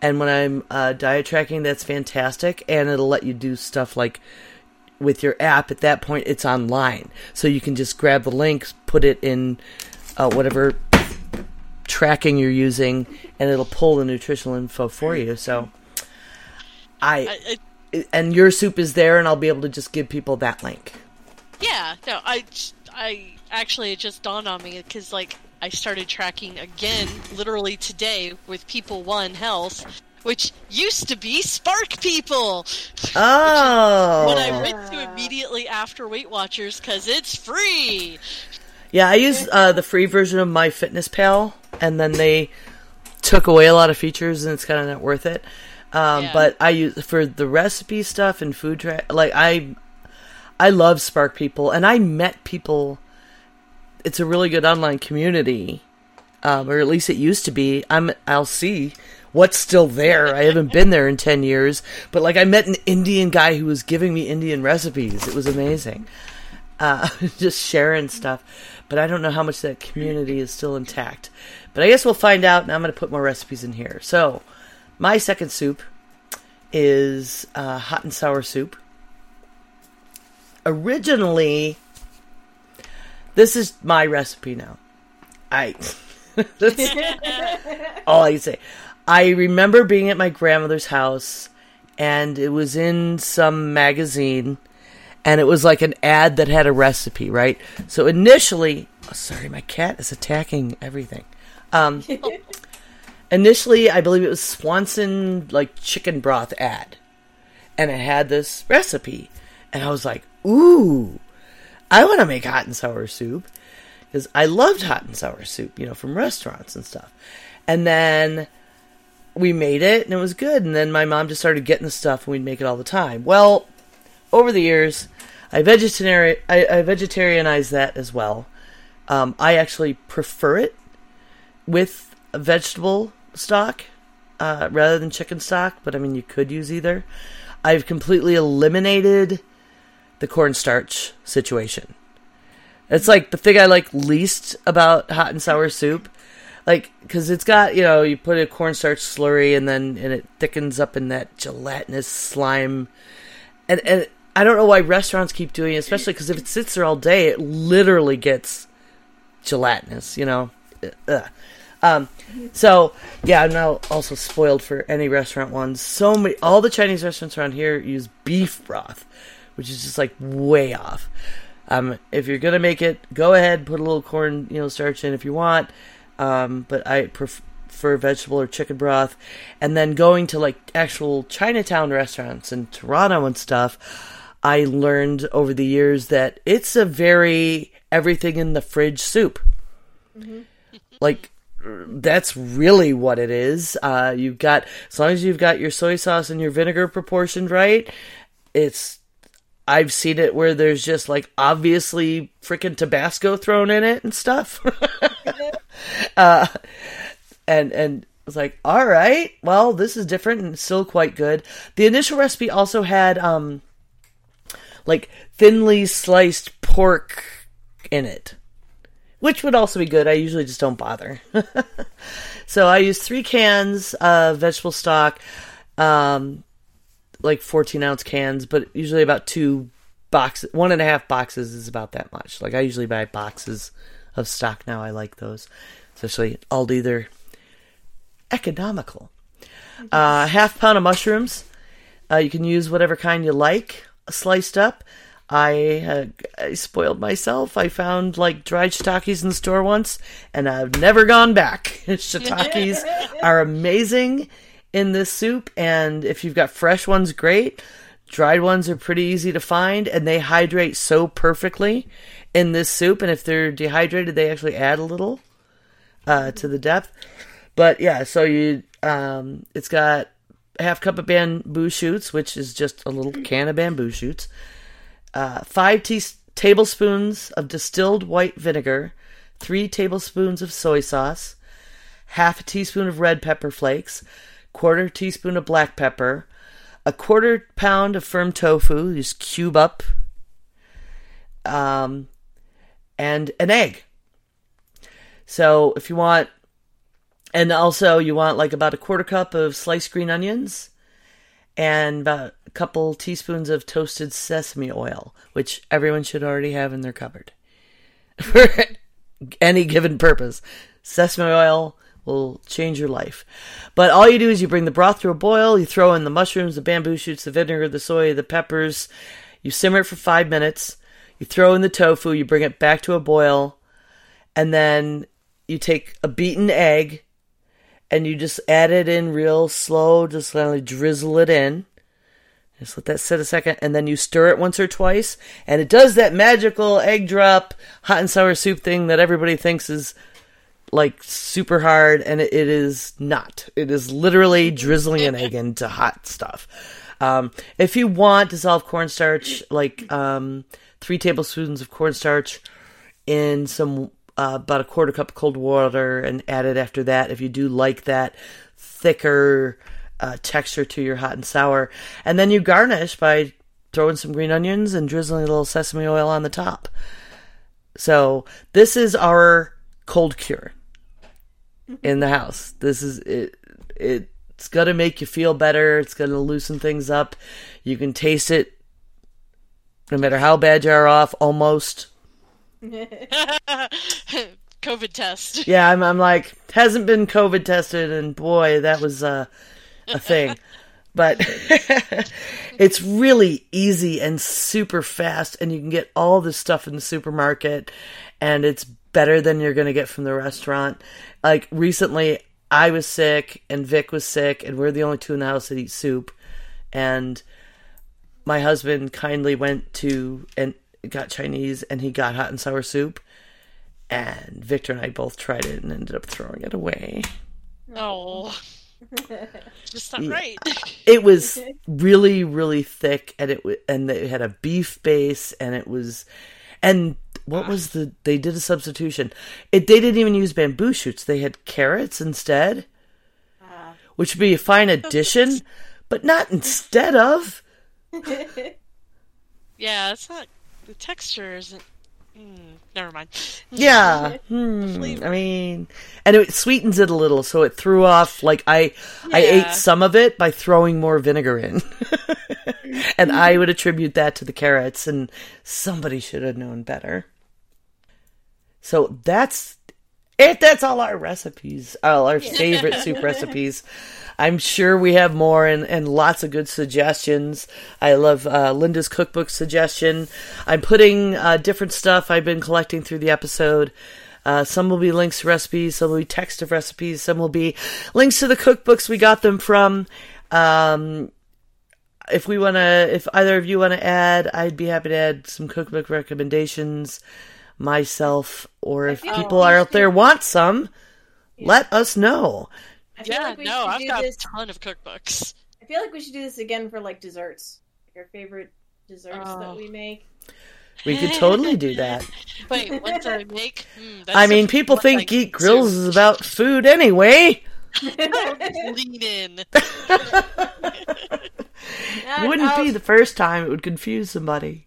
And when I'm uh, diet tracking, that's fantastic. And it'll let you do stuff like with your app. At that point, it's online. So you can just grab the links, put it in uh, whatever tracking you're using, and it'll pull the nutritional info for you. So I... I, I- and your soup is there, and I'll be able to just give people that link. Yeah, no, I, I actually, it just dawned on me, because, like, I started tracking again, literally today, with People One Health, which used to be Spark People! Oh! What I went to immediately after Weight Watchers, because it's free! Yeah, I used uh, the free version of MyFitnessPal, and then they took away a lot of features, and it's kind of not worth it. Um, yeah. But I use for the recipe stuff and food tra- like I, I love Spark People, and I met people. It's a really good online community, um, or at least it used to be. I'm I'll see what's still there. I haven't been there in ten years, but like I met an Indian guy who was giving me Indian recipes. It was amazing, uh, just sharing stuff. But I don't know how much that community is still intact. But I guess we'll find out. And I'm going to put more recipes in here. So. My second soup is uh, hot and sour soup. Originally, this is my recipe now. I that's all I can say. I remember being at my grandmother's house, and it was in some magazine, and it was like an ad that had a recipe, right? So initially, oh, sorry, my cat is attacking everything. Um, Initially, I believe it was Swanson, like, chicken broth ad. And it had this recipe. And I was like, ooh, I want to make hot and sour soup. Because I loved hot and sour soup, you know, from restaurants and stuff. And then we made it, and it was good. And then my mom just started getting the stuff, and we'd make it all the time. Well, over the years, I, vegetari- I, I vegetarianized that as well. Um, I actually prefer it with vegetable stock uh, rather than chicken stock, but I mean you could use either. I've completely eliminated the cornstarch situation. It's like the thing I like least about hot and sour soup, like because it's got, you know, you put a cornstarch slurry and then and it thickens up in that gelatinous slime, and and I don't know why restaurants keep doing it, especially because if it sits there all day, it literally gets gelatinous, you know. Ugh. Um, so yeah, I'm now also spoiled for any restaurant ones. So many, all the Chinese restaurants around here use beef broth, which is just like way off. Um, if you're going to make it, go ahead, put a little corn, you know, starch in if you want. Um, but I prefer vegetable or chicken broth, and then going to like actual Chinatown restaurants in Toronto and stuff. I learned over the years that it's a very everything in the fridge soup. Mm-hmm. Like, that's really what it is. Uh, you've got, as long as you've got your soy sauce and your vinegar proportioned right, it's, I've seen it where there's just like obviously freaking Tabasco thrown in it and stuff. uh, and, and I was like, all right, well, this is different and still quite good. The initial recipe also had, um, like thinly sliced pork in it. Which would also be good. I usually just don't bother. So I used three cans of vegetable stock, um, like fourteen ounce cans, but usually about two boxes, one and a half boxes is about that much. Like I usually buy boxes of stock now. I like those, especially Aldi. They're economical. Uh, half pound of mushrooms. Uh, you can use whatever kind you like, sliced up. I, uh, I spoiled myself. I found like dried shiitakes in the store once, and I've never gone back. Shiitakes are amazing in this soup, and if you've got fresh ones, great. Dried ones are pretty easy to find, and they hydrate so perfectly in this soup, and if they're dehydrated, they actually add a little uh, to the depth. But yeah, so you um, it's got a half cup of bamboo shoots, which is just a little can of bamboo shoots. Uh, five te- tablespoons of distilled white vinegar, three tablespoons of soy sauce, half a teaspoon of red pepper flakes, quarter teaspoon of black pepper, a quarter pound of firm tofu, just cube up, um, and an egg. So if you want, and also you want like about a quarter cup of sliced green onions, and about a couple teaspoons of toasted sesame oil, which everyone should already have in their cupboard for any given purpose. Sesame oil will change your life. But all you do is you bring the broth to a boil, you throw in the mushrooms, the bamboo shoots, the vinegar, the soy, the peppers, you simmer it for five minutes, you throw in the tofu, you bring it back to a boil, and then you take a beaten egg and you just add it in real slow, just slowly drizzle it in. Just let that sit a second, and then you stir it once or twice, and it does that magical egg drop hot and sour soup thing that everybody thinks is like super hard, and it is not. It is literally drizzling an egg into hot stuff. Um, if you want, dissolve cornstarch, like um, three tablespoons of cornstarch in some uh, about a quarter cup of cold water, and add it after that if you do like that thicker Uh, texture to your hot and sour, and then you garnish by throwing some green onions and drizzling a little sesame oil on the top. So this is our cold cure in the house. This is it. It's gonna make you feel better. It's gonna loosen things up. You can taste it, no matter how bad you are off. Almost. COVID test. Yeah, I'm. I'm like hasn't been COVID tested, and boy, that was uh. a thing, but it's really easy and super fast, and you can get all this stuff in the supermarket, and it's better than you're going to get from the restaurant. Like recently I was sick and Vic was sick, and we're the only two in the house that eat soup, and my husband kindly went to and got Chinese, and he got hot and sour soup, and Victor and I both tried it and ended up throwing it away. Oh. Just not right. It was really, really thick, and it w- and it had a beef base, and it was, and what was the? They did a substitution. It they didn't even use bamboo shoots. They had carrots instead, uh, which would be a fine addition, but not instead of. Yeah, it's not. The texture isn't. Mm, never mind. Yeah. Mm, I mean, and it sweetens it a little, so it threw off, like, I yeah. I ate some of it by throwing more vinegar in. And I would attribute that to the carrots, and somebody should have known better. So that's it. That's all our recipes, all our yeah. favorite soup recipes. I'm sure we have more, and, and lots of good suggestions. I love uh, Linda's cookbook suggestion. I'm putting uh, different stuff I've been collecting through the episode. Uh, some will be links to recipes, some will be text of recipes, some will be links to the cookbooks we got them from. Um, if we want to, if either of you want to add, I'd be happy to add some cookbook recommendations myself, or if oh, people are out there want some, yeah. let us know. I feel yeah, like we no, I've got this. a ton of cookbooks. I feel like we should do this again for, like, desserts. Like our favorite desserts oh. that we make. We could totally do that. Wait, what do I make? Mm, I mean, people think Geek Grills is about food anyway. Lean in. Wouldn't I'll, be the first time. It would confuse somebody.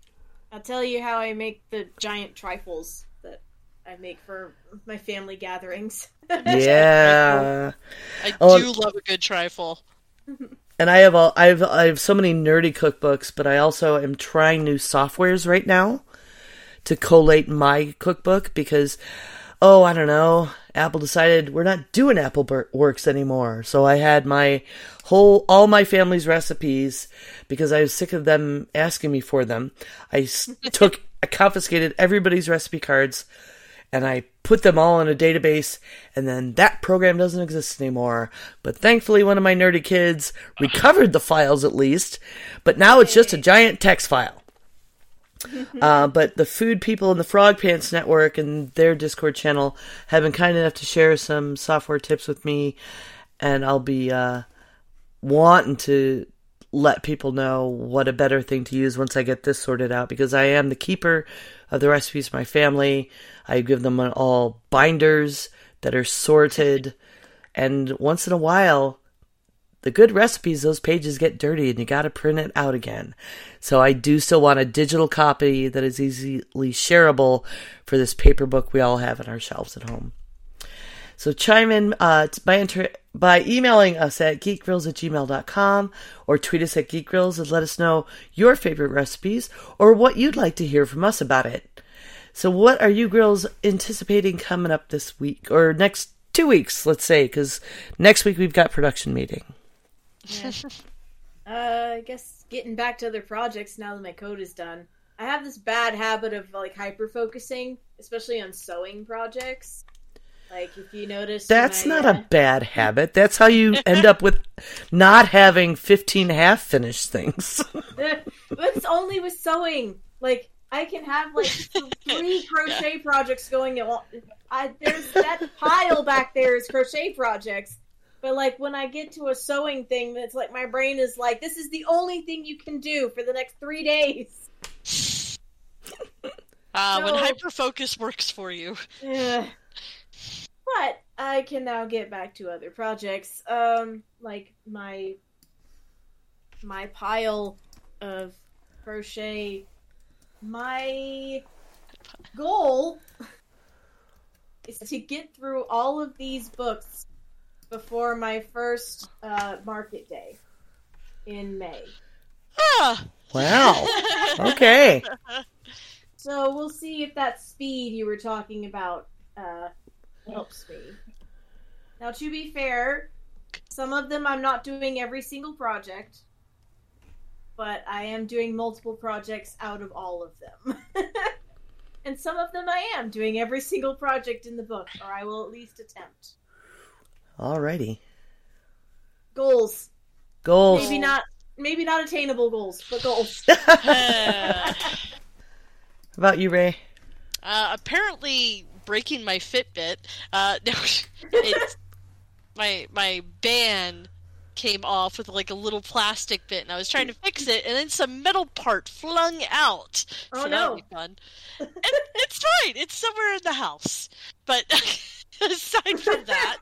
I'll tell you how I make the giant trifles that I make for my family gatherings. Yeah, I do oh, love a good trifle. And I have all, I have I have so many nerdy cookbooks, but I also am trying new softwares right now to collate my cookbook because, oh, I don't know, Apple decided we're not doing Apple Works anymore. So I had my whole all my family's recipes because I was sick of them asking me for them. I took I confiscated everybody's recipe cards. And I put them all in a database, and then that program doesn't exist anymore. But thankfully, one of my nerdy kids recovered the files at least, but now it's just a giant text file. Uh, but the Food People in the Frog Pants Network and their Discord channel have been kind enough to share some software tips with me, and I'll be uh, wanting to let people know what a better thing to use once I get this sorted out, because I am the keeper of the recipes for my family. I give them all binders that are sorted, and once in a while, the good recipes, those pages get dirty and you got to print it out again. So I do still want a digital copy that is easily shareable for this paper book we all have on our shelves at home. So chime in uh, by, inter- by emailing us at geekgrills at gmail dot com or tweet us at geekgrills and let us know your favorite recipes or what you'd like to hear from us about it. So what are you girls anticipating coming up this week or next two weeks, let's say, because next week we've got production meeting. Yeah. uh, I guess getting back to other projects now that my code is done. I have this bad habit of like hyper-focusing, especially on sewing projects. Like, if you notice... That's my, not uh... a bad habit. That's how you end up with not having fifteen half-finished things. That's only with sewing. Like, I can have, like, three crochet projects going at once. I, there's that pile back there is crochet projects. But, like, when I get to a sewing thing, that's like, my brain is like, this is the only thing you can do for the next three days. Uh, so, when hyperfocus works for you. Yeah. But I can now get back to other projects. Um, like my my pile of crochet. My goal is to get through all of these books before my first uh, market day in May. Ah! Wow. Okay. So we'll see if that speed you were talking about uh, helps me. Now, to be fair, some of them I'm not doing every single project, but I am doing multiple projects out of all of them. And some of them I am doing every single project in the book, or I will at least attempt. Alrighty. Goals. Goals. Maybe not, maybe not attainable goals, but goals. About you, Ray? Uh, apparently, breaking my Fitbit. Uh, no, it's, my my band came off with like a little plastic bit, and I was trying to fix it, and then some metal part flung out. Oh so no! Be fun. And it's fine. It's somewhere in the house. But aside from that,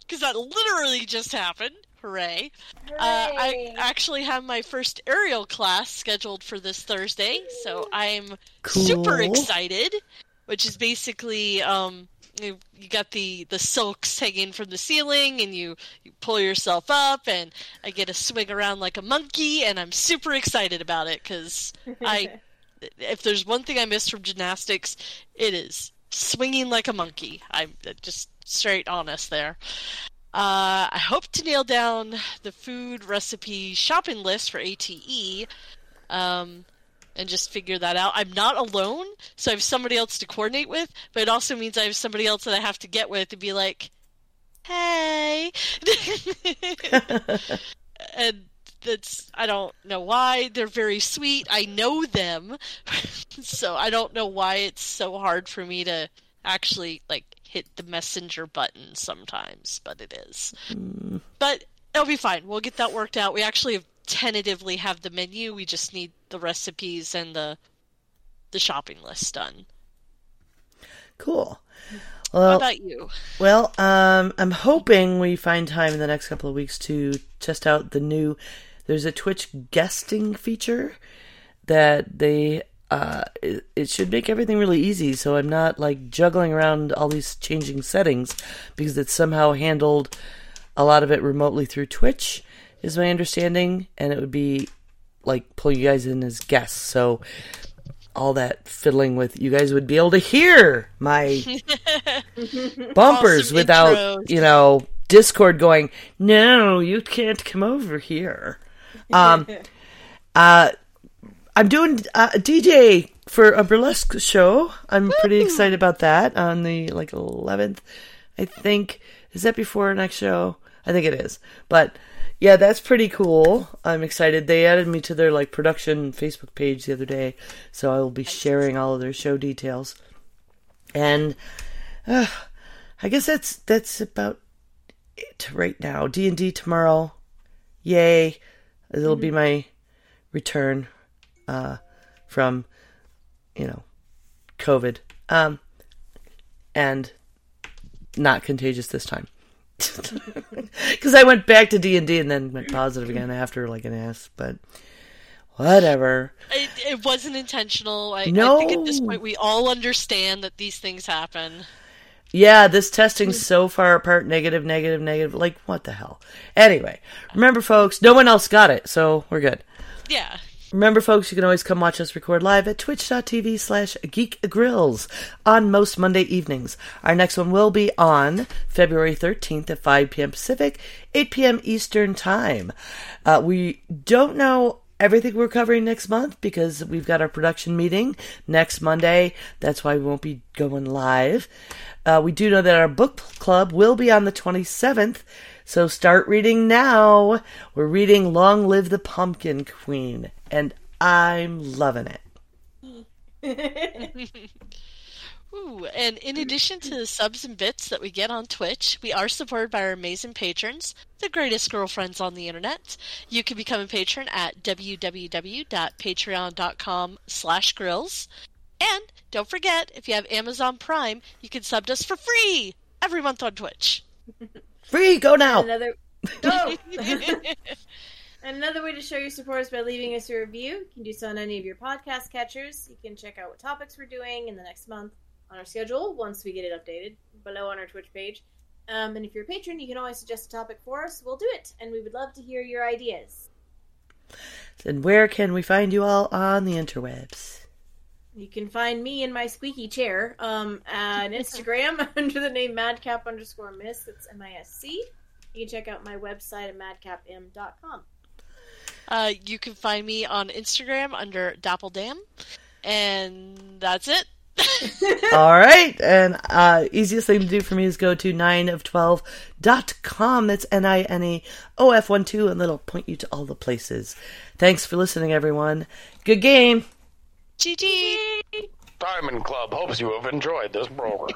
because that literally just happened. Hooray! Hooray. Uh, I actually have my first aerial class scheduled for this Thursday, so I'm cool. super excited. Which is basically, um, you, you got the, the silks hanging from the ceiling, and you, you pull yourself up, and I get to swing around like a monkey, and I'm super excited about it, because I, if there's one thing I miss from gymnastics, it is swinging like a monkey. I'm just straight honest there. Uh, I hope to nail down the food recipe shopping list for A T E, um... and just figure that out. I'm not alone, so I have somebody else to coordinate with, but it also means I have somebody else that I have to get with to be like, hey. And that's, I don't know why. They're very sweet. I know them. So I don't know why it's so hard for me to actually, like, hit the messenger button sometimes, but it is. Mm. But it'll be fine. We'll get that worked out. We actually have tentatively have the menu. We just need the recipes and the the shopping list done. Cool. Well, how about you? Well, um, I'm hoping we find time in the next couple of weeks to test out the new... There's a Twitch guesting feature that they... Uh, it, it should make everything really easy, so I'm not like juggling around all these changing settings, because it's somehow handled a lot of it remotely through Twitch, is my understanding, and it would be like pull you guys in as guests, so all that fiddling with, you guys would be able to hear my bumpers awesome without intros. You know, Discord going, no, you can't come over here. um uh I'm doing uh, D J for a burlesque show. I'm Woo! Pretty excited about that on the like eleventh, I think. Is that before our next show? I think it is, but yeah, that's pretty cool. I'm excited. They added me to their like production Facebook page the other day, so I will be sharing all of their show details. And uh, I guess that's that's about it right now. D and D tomorrow, yay! It'll mm-hmm. be my return uh, from you know COVID, um, and not contagious this time. Because I went back to D and D and then went positive again after like an ass, but whatever. It, it wasn't intentional. I, no. I think at this point we all understand that these things happen. Yeah, this testing's so far apart. Negative, negative, negative. Like, what the hell? Anyway, remember, folks, no one else got it, so we're good. Yeah. Remember, folks, you can always come watch us record live at twitch.tv slash Geek Grills on most Monday evenings. Our next one will be on February thirteenth at five p.m. Pacific, eight p.m. Eastern Time. Uh, we don't know everything we're covering next month because we've got our production meeting next Monday. That's why we won't be going live. Uh, we do know that our book club will be on the twenty-seventh, so start reading now. We're reading Long Live the Pumpkin Queen, and I'm loving it. Ooh, and in addition to the subs and bits that we get on Twitch, we are supported by our amazing patrons, the greatest girlfriends on the internet. You can become a patron at www.patreon.com slash grills. And don't forget, if you have Amazon Prime, you can sub us for free every month on Twitch. Free, go now! Another, go! Another way to show your support is by leaving us a review. You can do so on any of your podcast catchers. You can check out what topics we're doing in the next month on our schedule once we get it updated below on our Twitch page. Um, and if you're a patron, you can always suggest a topic for us. We'll do it, and we would love to hear your ideas. Then where can we find you all on the interwebs? You can find me in my squeaky chair um, on Instagram under the name madcap underscore miss. That's M I S C. You can check out my website at madcap m dot com. Uh, you can find me on Instagram under Dappeldam. And that's it. All right. And uh, easiest thing to do for me is go to nine of twelve dot com. That's N I N E O F one two, and that'll point you to all the places. Thanks for listening, everyone. Good game. G G! Diamond Club hopes you have enjoyed this program.